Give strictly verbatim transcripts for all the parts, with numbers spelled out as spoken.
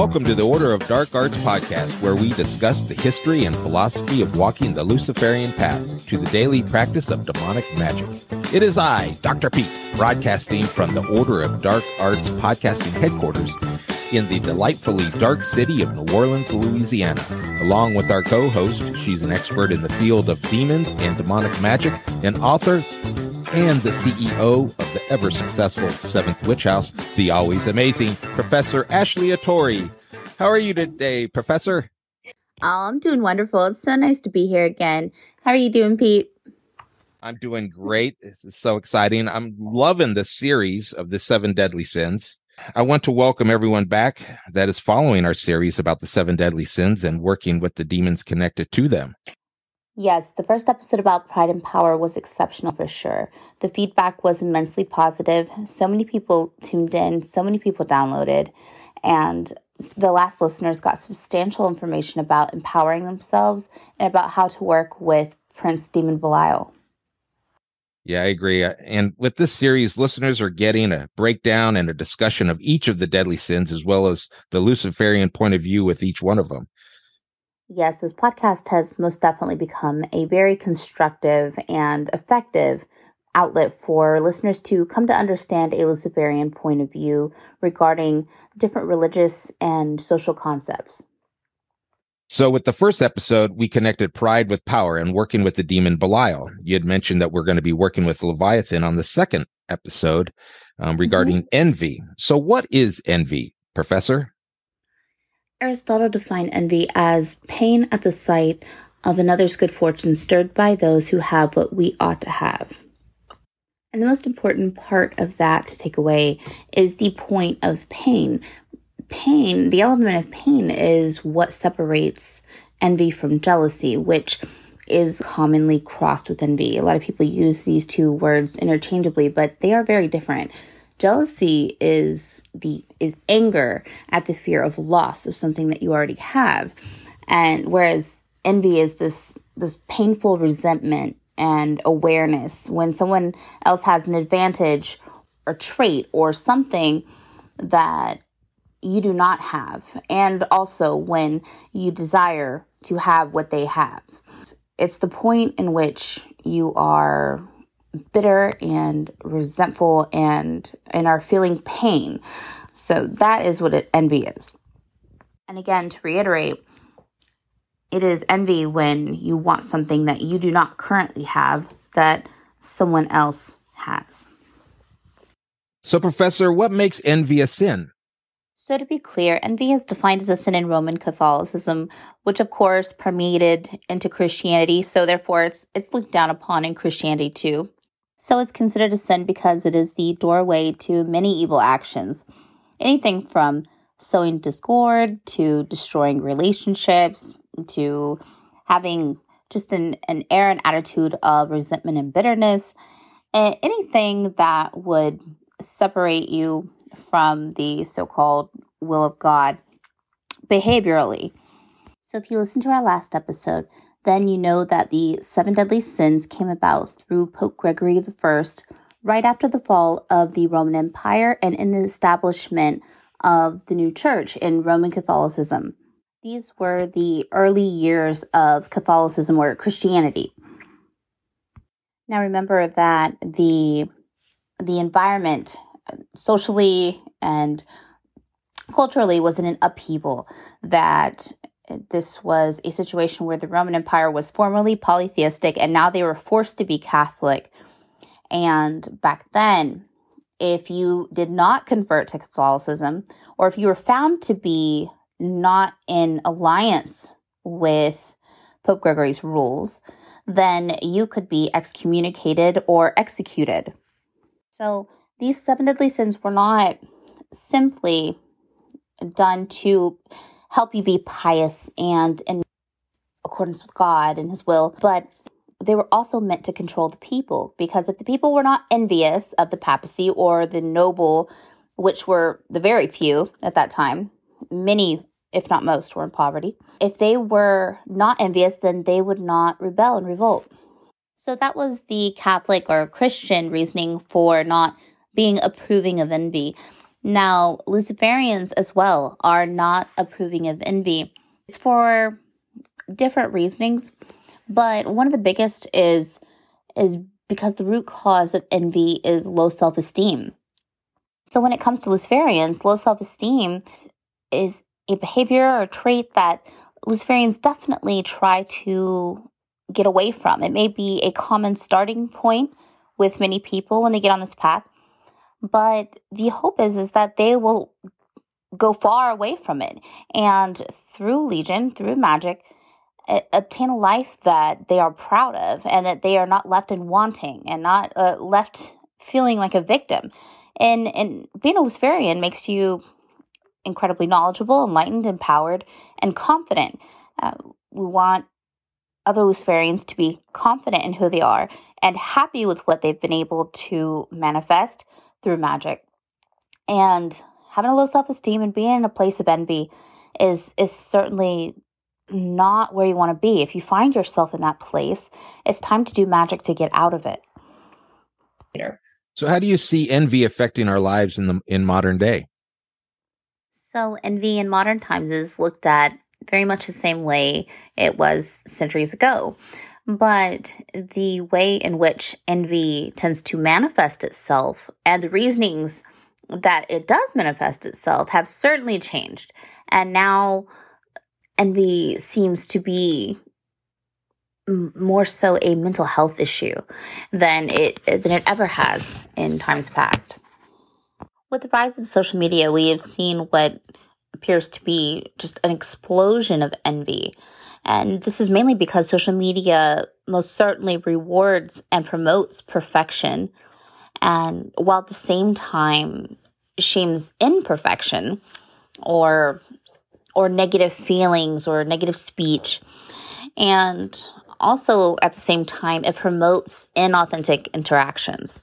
Welcome to the Order of Dark Arts podcast, where we discuss the history and philosophy of walking the Luciferian path to the daily practice of demonic magic. It is I, Doctor Pete, broadcasting from the Order of Dark Arts podcasting headquarters in the delightfully dark city of New Orleans, Louisiana, along with our co-host. She's an expert in the field of demons and demonic magic, an author, and the C E O of the ever-successful Seventh Witch House, the always amazing Professor Ashley Otori. How are you today, Professor? Oh, I'm doing wonderful. It's so nice to be here again. How are you doing, Pete? I'm doing great. This is so exciting. I'm loving the series of the seven Deadly Sins. I want to welcome everyone back that is following our series about the seven Deadly Sins and working with the demons connected to them. Yes, the first episode about Pride and Power was exceptional for sure. The feedback was immensely positive. So many people tuned in, so many people downloaded, and the last listeners got substantial information about empowering themselves and about how to work with Prince Demon Belial. Yeah, I agree. And with this series, listeners are getting a breakdown and a discussion of each of the deadly sins, as well as the Luciferian point of view with each one of them. Yes, this podcast has most definitely become a very constructive and effective outlet for listeners to come to understand a Luciferian point of view regarding different religious and social concepts. So with the first episode, we connected pride with power and working with the demon Belial. You had mentioned that we're going to be working with Leviathan on the second episode um, regarding mm-hmm. envy. So what is envy, Professor? Aristotle defined envy as pain at the sight of another's good fortune stirred by those who have what we ought to have. And the most important part of that to take away is the point of pain. Pain, the element of pain, is what separates envy from jealousy, which is commonly crossed with envy. A lot of people use these two words interchangeably, but they are very different. Jealousy is the is anger at the fear of loss of something that you already have. And whereas envy is this this painful resentment and awareness when someone else has an advantage or trait or something that you do not have, and also when you desire to have what they have. It's the point in which you are bitter and resentful and and are feeling pain. So that is what it, envy is. And again, to reiterate, it is envy when you want something that you do not currently have that someone else has. So, Professor, what makes envy a sin? So to be clear, envy is defined as a sin in Roman Catholicism, which of course permeated into Christianity. So therefore, it's it's looked down upon in Christianity too. So it's considered a sin because it is the doorway to many evil actions. Anything from sowing discord, to destroying relationships, to having just an, an errant attitude of resentment and bitterness. And anything that would separate you from the so-called will of God behaviorally. So if you listen to our last episode, then you know that the seven deadly sins came about through Pope Gregory the First, right after the fall of the Roman Empire and in the establishment of the new church in Roman Catholicism. These were the early years of Catholicism or Christianity. Now remember that the the environment socially and culturally was in an upheaval, that this was a situation where the Roman Empire was formerly polytheistic and now they were forced to be Catholic. And back then, if you did not convert to Catholicism, or if you were found to be not in alliance with Pope Gregory's rules, then you could be excommunicated or executed. So these seven deadly sins were not simply done to help you be pious and in accordance with God and his will, but they were also meant to control the people, because if the people were not envious of the papacy or the noble, which were the very few at that time, many, if not most, were in poverty. If they were not envious, then they would not rebel and revolt. So that was the Catholic or Christian reasoning for not being approving of envy. Now, Luciferians as well are not approving of envy. It's for different reasonings, but one of the biggest is is because the root cause of envy is low self-esteem. So when it comes to Luciferians, low self-esteem is a behavior or trait that Luciferians definitely try to get away from. It may be a common starting point with many people when they get on this path, but the hope is, is that they will go far away from it and through Legion, through magic, obtain a life that they are proud of and that they are not left in wanting and not uh, left feeling like a victim. And and being a Luciferian makes you incredibly knowledgeable, enlightened, empowered, and confident. Uh, we want other Luciferians to be confident in who they are and happy with what they've been able to manifest through magic. And having a low self-esteem and being in a place of envy is is certainly not where you want to be. If you find yourself in that place, it's time to do magic to get out of it. So how do you see envy affecting our lives in the in modern day? So envy in modern times is looked at very much the same way it was centuries ago. But the way in which envy tends to manifest itself and the reasonings that it does manifest itself have certainly changed. And now envy seems to be more so a mental health issue than it than it ever has in times past. With the rise of social media, we have seen what appears to be just an explosion of envy. And this is mainly because social media most certainly rewards and promotes perfection, and while at the same time shames imperfection or or negative feelings or negative speech. And also at the same time, it promotes inauthentic interactions.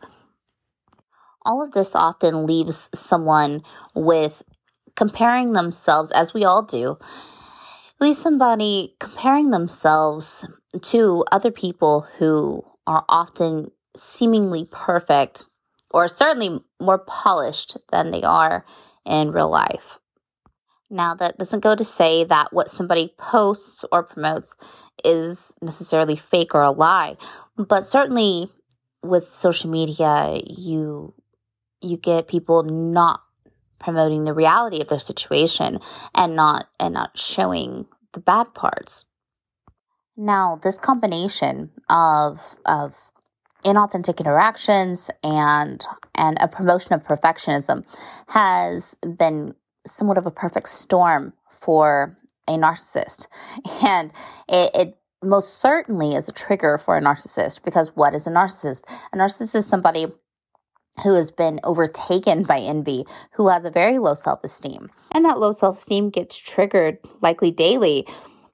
All of this often leaves someone with comparing themselves, as we all do, leaves somebody comparing themselves to other people who are often seemingly perfect or certainly more polished than they are in real life. Now, that doesn't go to say that what somebody posts or promotes is necessarily fake or a lie, but certainly with social media, you you get people not promoting the reality of their situation and not and not showing the bad parts. Now, this combination of of inauthentic interactions and and a promotion of perfectionism has been somewhat of a perfect storm for a narcissist. And it, it most certainly is a trigger for a narcissist, because what is a narcissist? A narcissist is somebody who has been overtaken by envy, who has a very low self-esteem. And that low self-esteem gets triggered likely daily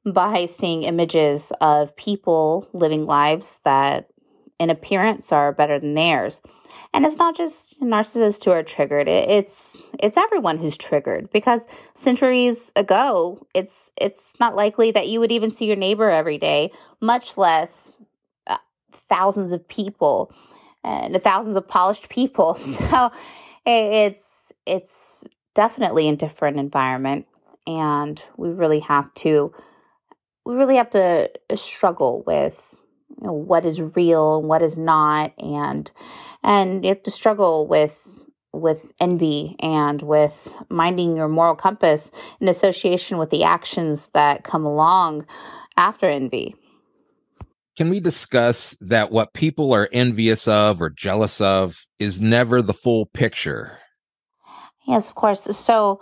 by seeing images of people living lives that in appearance are better than theirs. And it's not just narcissists who are triggered. It, it's it's everyone who's triggered, because centuries ago, it's it's not likely that you would even see your neighbor every day, much less uh, thousands of people and thousands of polished people. So it, it's it's definitely a different environment, and we really have to we really have to struggle with, you know, what is real and what is not, and and you have to struggle with with envy and with minding your moral compass in association with the actions that come along after envy. Can we discuss that what people are envious of or jealous of is never the full picture? Yes, of course. So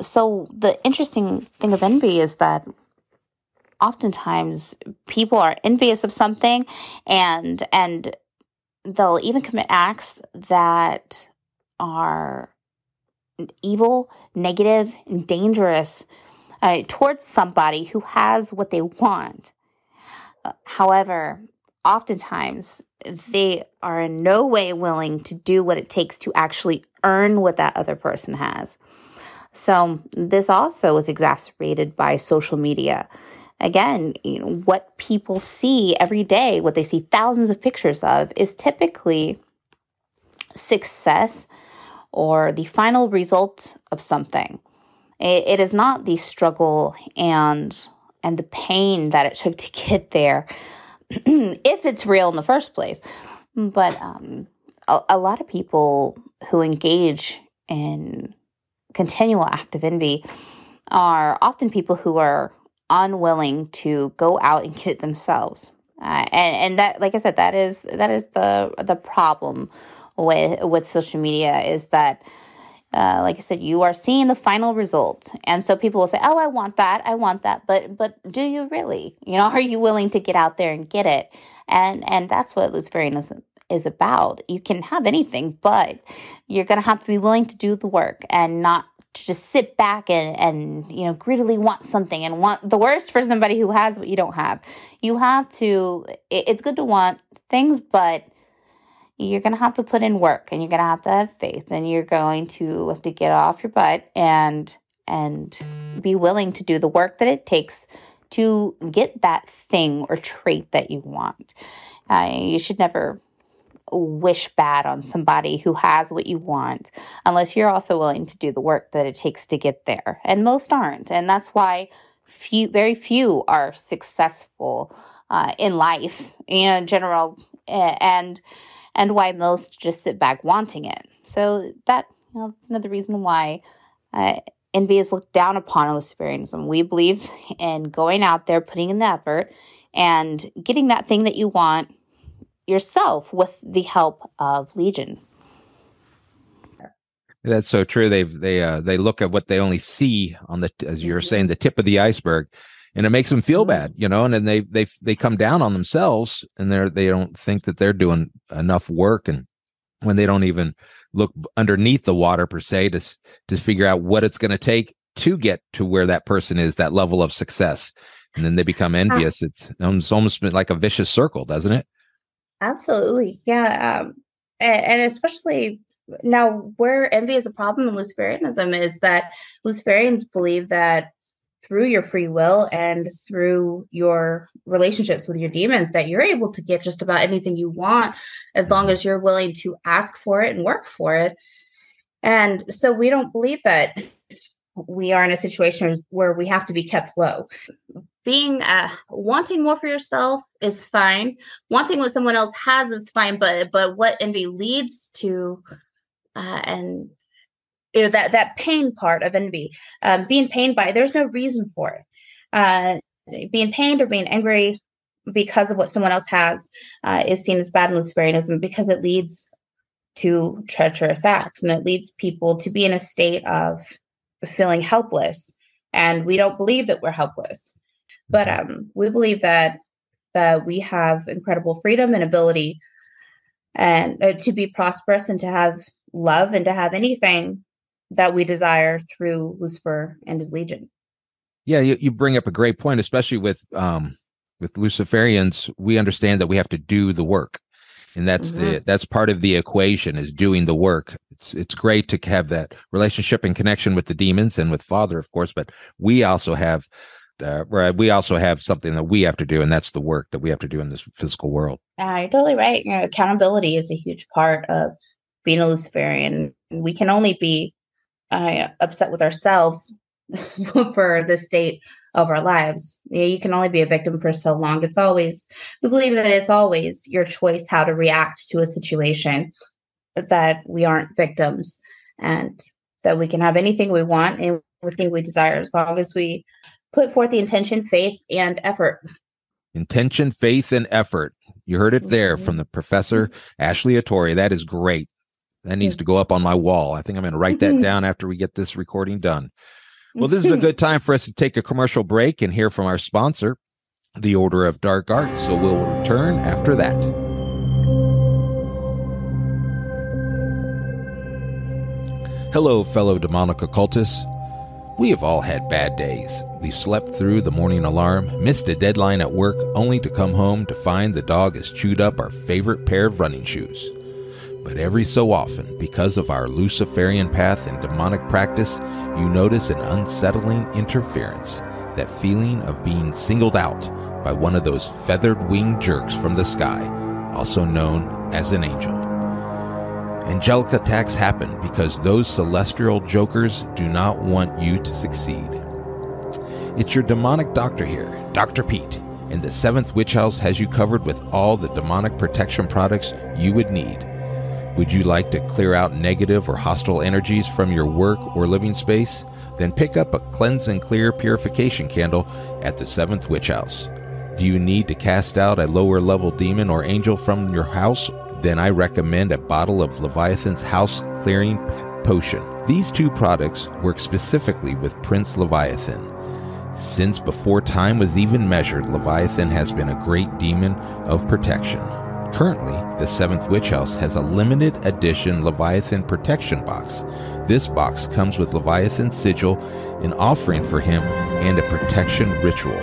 so the interesting thing of envy is that oftentimes people are envious of something, and and they'll even commit acts that are evil, negative, and dangerous uh, towards somebody who has what they want. Uh, however, oftentimes they are in no way willing to do what it takes to actually earn what that other person has. So this also is exacerbated by social media. Again, you know, what people see every day, what they see thousands of pictures of, is typically success or the final result of something. It, it is not the struggle and and the pain that it took to get there, if it's real in the first place. But um, a, a lot of people who engage in continual active envy are often people who are unwilling to go out and get it themselves. Uh, and, and that, like I said, that is that is the the problem with with social media, is that, uh, like I said, you are seeing the final result. And so people will say, oh, I want that, I want that. But but do you really? You know, are you willing to get out there and get it? And and that's what Luciferianism is about. You can have anything, but you're going to have to be willing to do the work and not to just sit back and, and, you know, greedily want something and want the worst for somebody who has what you don't have. You have to, it, it's good to want things, but you're going to have to put in work, and you're going to have to have faith, and you're going to have to get off your butt and, and be willing to do the work that it takes to get that thing or trait that you want. Uh, you should never wish bad on somebody who has what you want, unless you're also willing to do the work that it takes to get there. And most aren't. And that's why few, very few are successful uh, in life in general, and and why most just sit back wanting it. So that, you know, that's another reason why uh, envy is looked down upon in Luciferianism. We believe in going out there, putting in the effort, and getting that thing that you want yourself with the help of Legion. That's so true. They've, they uh, they look at what they only see on the, as you're saying, the tip of the iceberg, and it makes them feel bad, you know. And then they they they come down on themselves, and they're they don't think that they're doing enough work, and when they don't even look underneath the water per se to to figure out what it's going to take to get to where that person is, that level of success, and then they become envious. It's, it's almost like a vicious circle, doesn't it? Absolutely. Yeah. Um, and, and especially now, where envy is a problem in Luciferianism is that Luciferians believe that through your free will and through your relationships with your demons, that you're able to get just about anything you want, as long as you're willing to ask for it and work for it. And so we don't believe that we are in a situation where we have to be kept low. Being, uh, wanting more for yourself is fine. Wanting what someone else has is fine, but, but what envy leads to, uh, and you know, that, that pain part of envy, um, being pained by, there's no reason for it. Uh, being pained or being angry because of what someone else has, uh, is seen as bad in Luciferianism, because it leads to treacherous acts, and it leads people to be in a state of feeling helpless. And we don't believe that we're helpless. But um, we believe that that we have incredible freedom and ability, and uh, to be prosperous, and to have love, and to have anything that we desire through Lucifer and his Legion. Yeah, you, you bring up a great point, especially with um, with Luciferians. We understand that we have to do the work, and that's mm-hmm. the that's part of the equation, is doing the work. It's it's great to have that relationship and connection with the demons and with Father, of course, but we also have. Uh, right. We also have something that we have to do, and that's the work that we have to do in this physical world. Uh, you're totally right. You know, accountability is a huge part of being a Luciferian. We can only be uh, upset with ourselves for the state of our lives. You know, you can only be a victim for so long. It's always, we believe that it's always your choice how to react to a situation, that we aren't victims, and that we can have anything we want, and anything we desire, as long as we put forth the intention, faith, and effort. Intention, faith, and effort. You heard it there mm-hmm. from the Professor Ashley Otori. That is great. That needs mm-hmm. to go up on my wall. I think I'm going to write that down after we get this recording done. Well, this is a good time for us to take a commercial break and hear from our sponsor, the Order of Dark Arts. So we'll return after that. Hello, fellow demonic occultists. We have all had bad days. We slept through the morning alarm, missed a deadline at work, only to come home to find the dog has chewed up our favorite pair of running shoes. But every so often, because of our Luciferian path and demonic practice, you notice an unsettling interference, that feeling of being singled out by one of those feathered winged jerks from the sky, also known as an angel. Angelic attacks happen because those celestial jokers do not want you to succeed. It's your demonic doctor here, Doctor Pete, and the Seventh Witch House has you covered with all the demonic protection products you would need. Would you like to clear out negative or hostile energies from your work or living space? Then pick up a Cleanse and Clear Purification Candle at the Seventh Witch House. Do you need to cast out a lower level demon or angel from your house? Then I recommend a bottle of Leviathan's House Clearing Potion. These two products work specifically with Prince Leviathan. Since before time was even measured, Leviathan has been a great demon of protection. Currently, the Seventh Witch House has a limited edition Leviathan protection box. This box comes with Leviathan's sigil, an offering for him, and a protection ritual.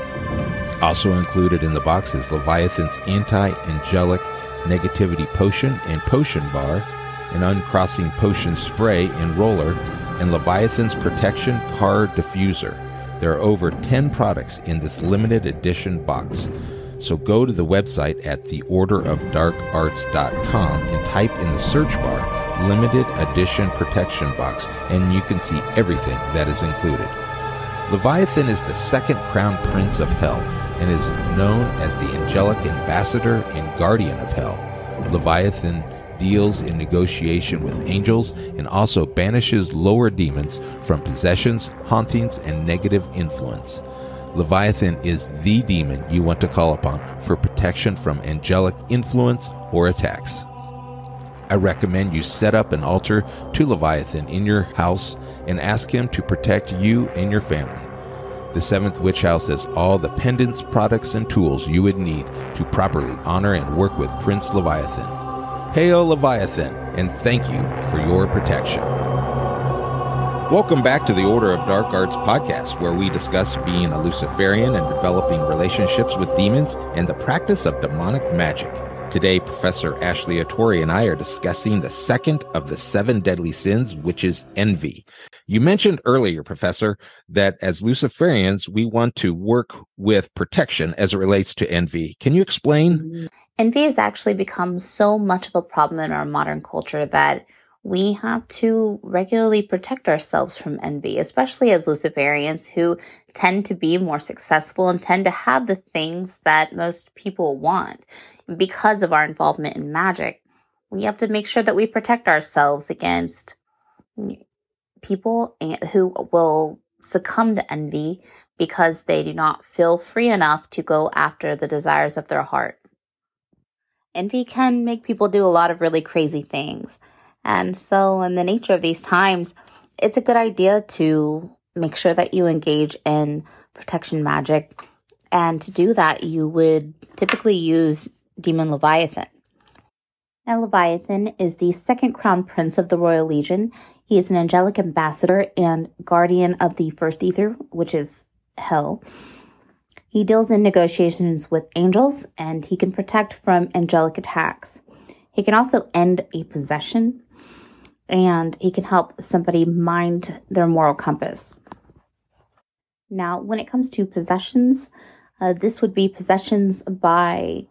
Also included in the box is Leviathan's anti-angelic negativity potion and potion bar, an uncrossing potion spray and roller, and Leviathan's protection car diffuser. There are over ten products in this limited edition box. So go to the website at the order of dark arts dot com and type in the search bar Limited Edition Protection Box, and you can see everything that is included. Leviathan is the second crown prince of hell and is known as the angelic ambassador and guardian of hell. Leviathan deals in negotiation with angels and also banishes lower demons from possessions, hauntings, and negative influence. Leviathan is the demon you want to call upon for protection from angelic influence or attacks. I recommend you set up an altar to Leviathan in your house and ask him to protect you and your family. The Seventh Witch House has all the pendants, products, and tools you would need to properly honor and work with Prince Leviathan. Hail Leviathan, and thank you for your protection. Welcome back to the Order of Dark Arts podcast, where we discuss being a Luciferian and developing relationships with demons and the practice of demonic magic. Today, Professor Ashley Otori and I are discussing the second of the seven deadly sins, which is envy. You mentioned earlier, Professor, that as Luciferians, we want to work with protection as it relates to envy. Can you explain? Envy has actually become so much of a problem in our modern culture that we have to regularly protect ourselves from envy, especially as Luciferians who tend to be more successful and tend to have the things that most people want. Because of our involvement in magic, we have to make sure that we protect ourselves against people who will succumb to envy because they do not feel free enough to go after the desires of their heart. Envy can make people do a lot of really crazy things. And so in the nature of these times, it's a good idea to make sure that you engage in protection magic. And to do that, you would typically use Demon Leviathan. Now, Leviathan is the second crown prince of the Royal Legion. He is an angelic ambassador and guardian of the first ether, which is hell. He deals in negotiations with angels, and he can protect from angelic attacks. He can also end a possession, and he can help somebody mind their moral compass. Now, when it comes to possessions, uh, this would be possessions by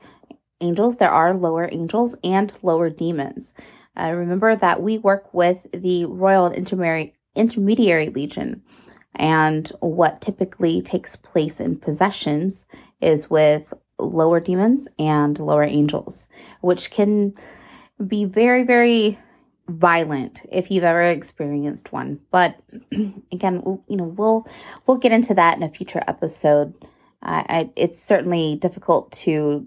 angels. There are lower angels and lower demons. Uh, remember that we work with the Royal and Intermediary, Intermediary Legion, and what typically takes place in possessions is with lower demons and lower angels, which can be very, very violent if you've ever experienced one. But again, you know, we'll we'll get into that in a future episode. Uh, I, it's certainly difficult to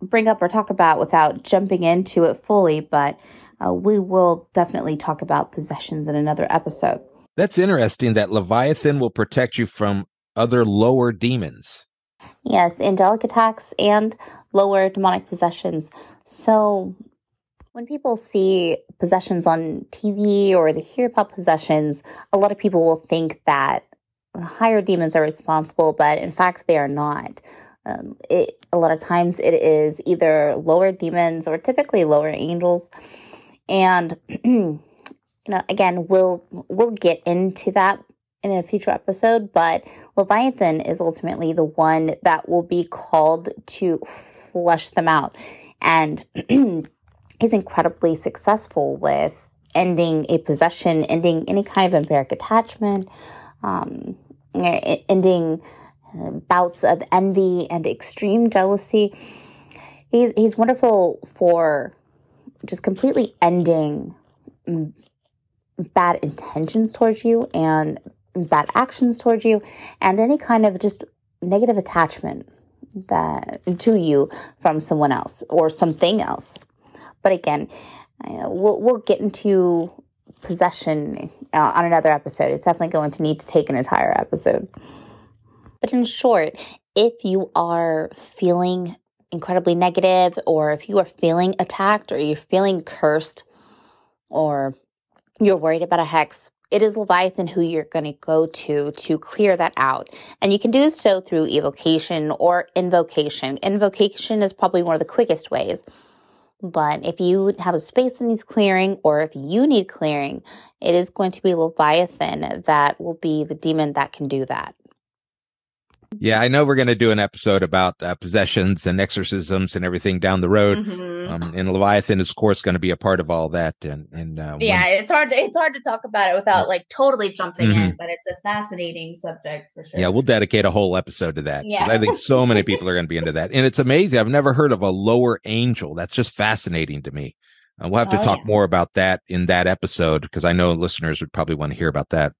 bring up or talk about without jumping into it fully, but uh, we will definitely talk about possessions in another episode. That's interesting that Leviathan will protect you from other lower demons. Yes, angelic attacks and lower demonic possessions. So when people see possessions on T V or they hear about possessions, a lot of people will think that higher demons are responsible, but in fact, they are not. Um, it, a lot of times it is either lower demons or typically lower angels. And, you know, again, we'll we'll get into that in a future episode, but Leviathan is ultimately the one that will be called to flush them out and is incredibly successful with ending a possession, ending any kind of vampiric attachment, um, ending bouts of envy and extreme jealousy. He's, he's wonderful for just completely ending bad intentions towards you and bad actions towards you and any kind of just negative attachment that to you from someone else or something else. But again, you know, we'll, we'll get into possession uh, on another episode. It's definitely going to need to take an entire episode. But in short, if you are feeling incredibly negative, or if you are feeling attacked, or you're feeling cursed, or you're worried about a hex, it is Leviathan who you're going to go to to clear that out. And you can do so through evocation or invocation. Invocation is probably one of the quickest ways. But if you have a space that needs clearing, or if you need clearing, it is going to be Leviathan that will be the demon that can do that. Yeah, I know we're going to do an episode about uh, possessions and exorcisms and everything down the road. Mm-hmm. Um, and Leviathan is, of course, going to be a part of all that. And, and uh, yeah, when... it's hard. To, it's hard to talk about it without like totally jumping mm-hmm. in, but it's a fascinating subject for sure. Yeah, we'll dedicate a whole episode to that. Yeah, I think so many people are going to be into that, and it's amazing. I've never heard of a lower angel. That's just fascinating to me. Uh, we'll have to oh, talk yeah. more about that in that episode, because I know listeners would probably want to hear about that.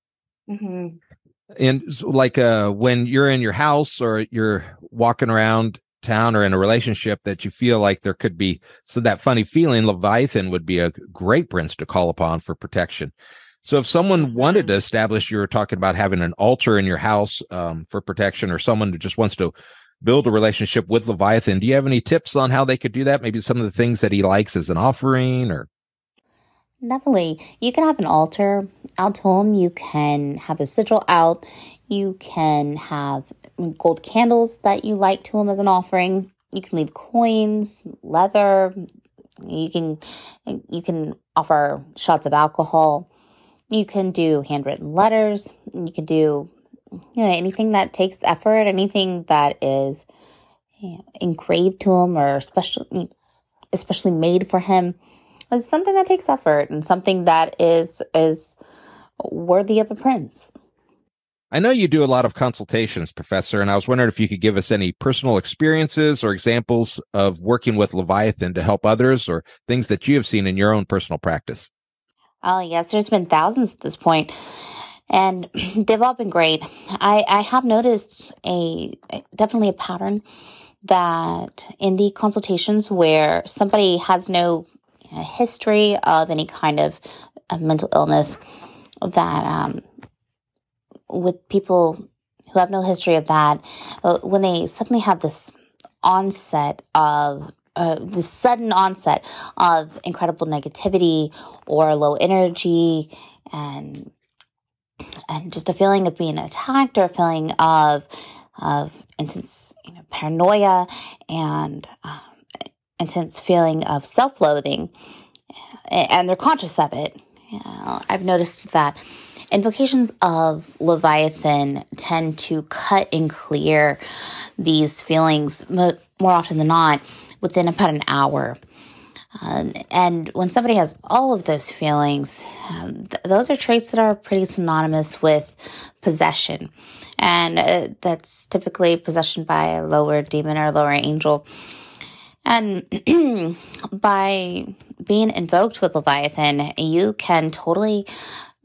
Mm-hmm. And so, like, uh, when you're in your house or you're walking around town or in a relationship that you feel like there could be, so that funny feeling, Leviathan would be a great prince to call upon for protection. So if someone wanted to establish, you were talking about having an altar in your house, um, for protection, or someone who just wants to build a relationship with Leviathan, do you have any tips on how they could do that? Maybe some of the things that he likes as an offering, or? Definitely. You can have an altar out to him. You can have a sigil out. You can have gold candles that you light to him as an offering. You can leave coins, leather. You can you can offer shots of alcohol. You can do handwritten letters. You can do, you know, anything that takes effort, anything that is, you know, engraved to him or especially especially made for him. It's something that takes effort and something that is is worthy of a prince. I know you do a lot of consultations, Professor, and I was wondering if you could give us any personal experiences or examples of working with Leviathan to help others, or things that you have seen in your own personal practice. Oh, yes. There's been thousands at this point, and they've all been great. I, I have noticed a definitely a pattern that in the consultations where somebody has no a history of any kind of uh, mental illness, that um, with people who have no history of that, uh, when they suddenly have this onset of, uh, the sudden onset of incredible negativity or low energy and and just a feeling of being attacked, or a feeling of, of intense, you know, paranoia and uh, intense feeling of self-loathing, and they're conscious of it. You know, I've noticed that invocations of Leviathan tend to cut and clear these feelings mo- more often than not within about an hour. Um, and when somebody has all of those feelings, um, th- those are traits that are pretty synonymous with possession. And uh, that's typically possession by a lower demon or lower angel. And by being invoked with Leviathan, you can totally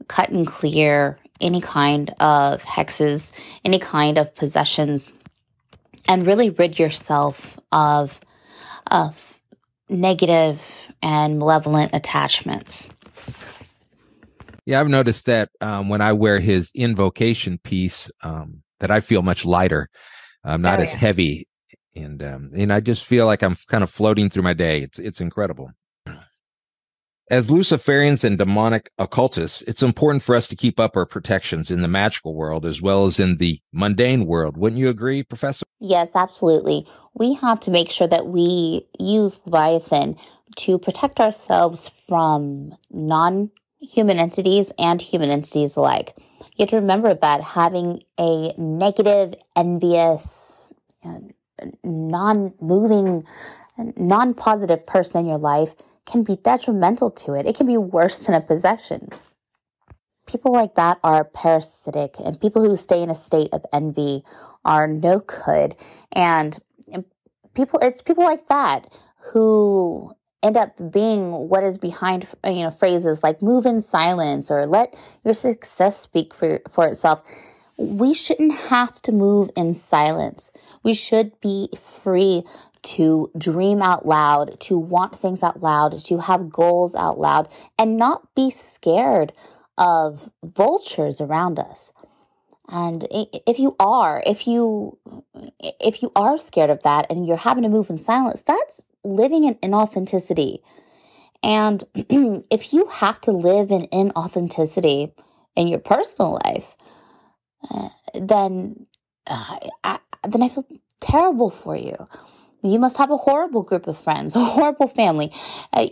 cut and clear any kind of hexes, any kind of possessions, and really rid yourself of, of negative and malevolent attachments. Yeah, I've noticed that um, when I wear his invocation piece, um, that I feel much lighter. I'm not oh, yeah. as heavy. And um, and I just feel like I'm kind of floating through my day. It's it's incredible. As Luciferians and demonic occultists, it's important for us to keep up our protections in the magical world as well as in the mundane world. Wouldn't you agree, Professor? Yes, absolutely. We have to make sure that we use Leviathan to protect ourselves from non-human entities and human entities alike. You have to remember that having a negative, envious, you know, non-moving, non-positive person in your life can be detrimental to it. It can be worse than a possession. People like that are parasitic, and people who stay in a state of envy are no good. And people, it's people like that who end up being what is behind, you know, phrases like move in silence or let your success speak for, for itself. We shouldn't have to move in silence. We should be free to dream out loud, to want things out loud, to have goals out loud, and not be scared of vultures around us. And if you are, if you, if you are scared of that and you're having to move in silence, that's living in inauthenticity. And if you have to live in inauthenticity in your personal life, uh, then, uh, I, then I feel terrible for you. You must have a horrible group of friends, a horrible family. Uh,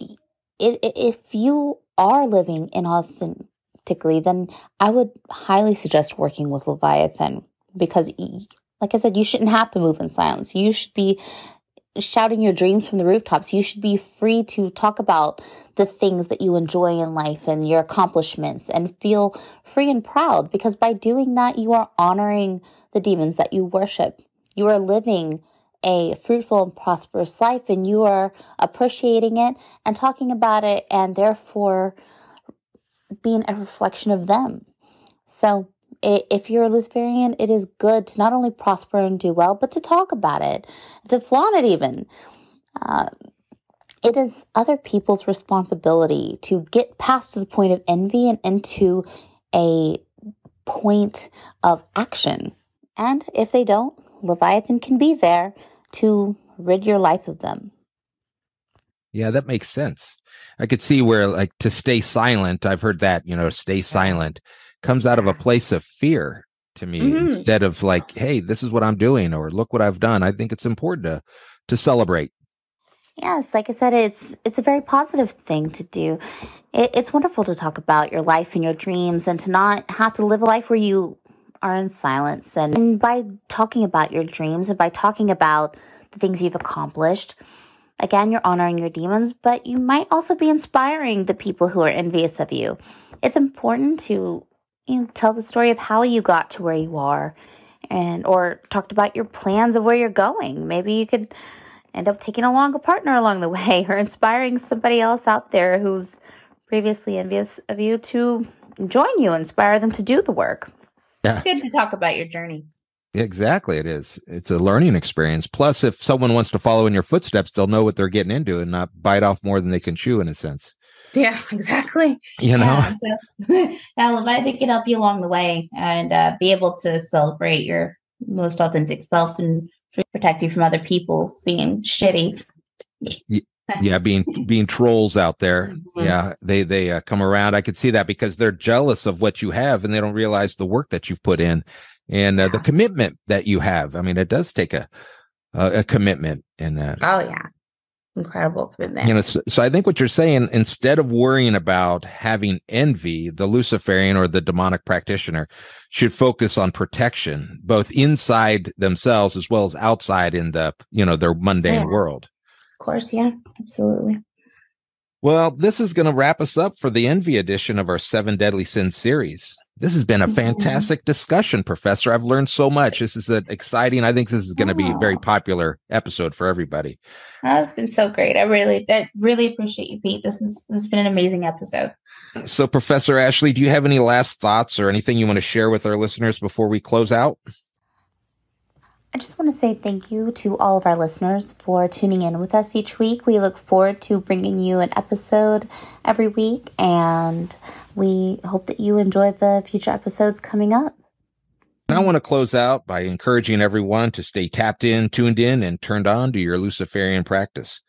it, it, if you are living inauthentically, then I would highly suggest working with Leviathan, because, like I said, you shouldn't have to move in silence. You should be shouting your dreams from the rooftops. You should be free to talk about the things that you enjoy in life and your accomplishments, and feel free and proud, because by doing that, you are honoring the demons that you worship. You are living a fruitful and prosperous life, and you are appreciating it and talking about it, and therefore being a reflection of them. So if you're a Luciferian, it is good to not only prosper and do well, but to talk about it, to flaunt it even. Uh, it is other people's responsibility to get past the point of envy and into a point of action. And if they don't, Leviathan can be there to rid your life of them. Yeah, that makes sense. I could see where, like, to stay silent, I've heard that, you know, stay silent comes out of a place of fear to me, mm-hmm. instead of like, hey, this is what I'm doing, or look what I've done. I think it's important to to celebrate. Yes, like I said, it's it's a very positive thing to do. It, it's wonderful to talk about your life and your dreams, and to not have to live a life where you are in silence. And, and by talking about your dreams and by talking about the things you've accomplished, again, you're honoring your demons, but you might also be inspiring the people who are envious of you. It's important to, you know, tell the story of how you got to where you are, and or talked about your plans of where you're going. Maybe you could end up taking along a partner along the way, or inspiring somebody else out there who's previously envious of you to join you, inspire them to do the work. Yeah. It's good to talk about your journey. Exactly. It is. It's a learning experience. Plus, if someone wants to follow in your footsteps, they'll know what they're getting into and not bite off more than they can chew, in a sense. Yeah, exactly. You know, yeah, so, I think it can help you along the way, and uh, be able to celebrate your most authentic self and protect you from other people being shitty. Yeah, being being trolls out there. Mm-hmm. Yeah, they they uh, come around. I could see that, because they're jealous of what you have, and they don't realize the work that you've put in. And uh, yeah. the commitment that you have. I mean, it does take a uh, a commitment in that. Oh, yeah. Incredible commitment. You know, so, so I think what you're saying, instead of worrying about having envy, the Luciferian or the demonic practitioner should focus on protection, both inside themselves as well as outside in the, you know, their mundane yeah. world. Of course. Yeah, absolutely. Well, this is going to wrap us up for the Envy edition of our Seven Deadly Sins series. This has been a fantastic discussion, Professor. I've learned so much. This is an exciting, I think this is going to be a very popular episode for everybody. Oh, it's been so great. I really, I really appreciate you, Pete. This is, this has been an amazing episode. So, Professor Ashley, do you have any last thoughts or anything you want to share with our listeners before we close out? I just want to say thank you to all of our listeners for tuning in with us each week. We look forward to bringing you an episode every week, and we hope that you enjoy the future episodes coming up. And I want to close out by encouraging everyone to stay tapped in, tuned in, and turned on to your Luciferian practice.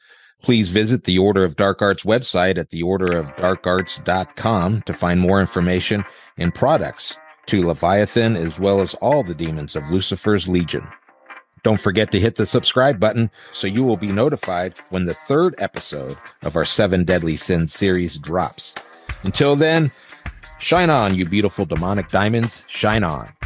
Please visit the Order of Dark Arts website at the order of dark arts dot com to find more information and products to Leviathan, as well as all the demons of Lucifer's Legion. Don't forget to hit the subscribe button so you will be notified when the third episode of our Seven Deadly Sins series drops. Until then, shine on, you beautiful demonic diamonds. Shine on.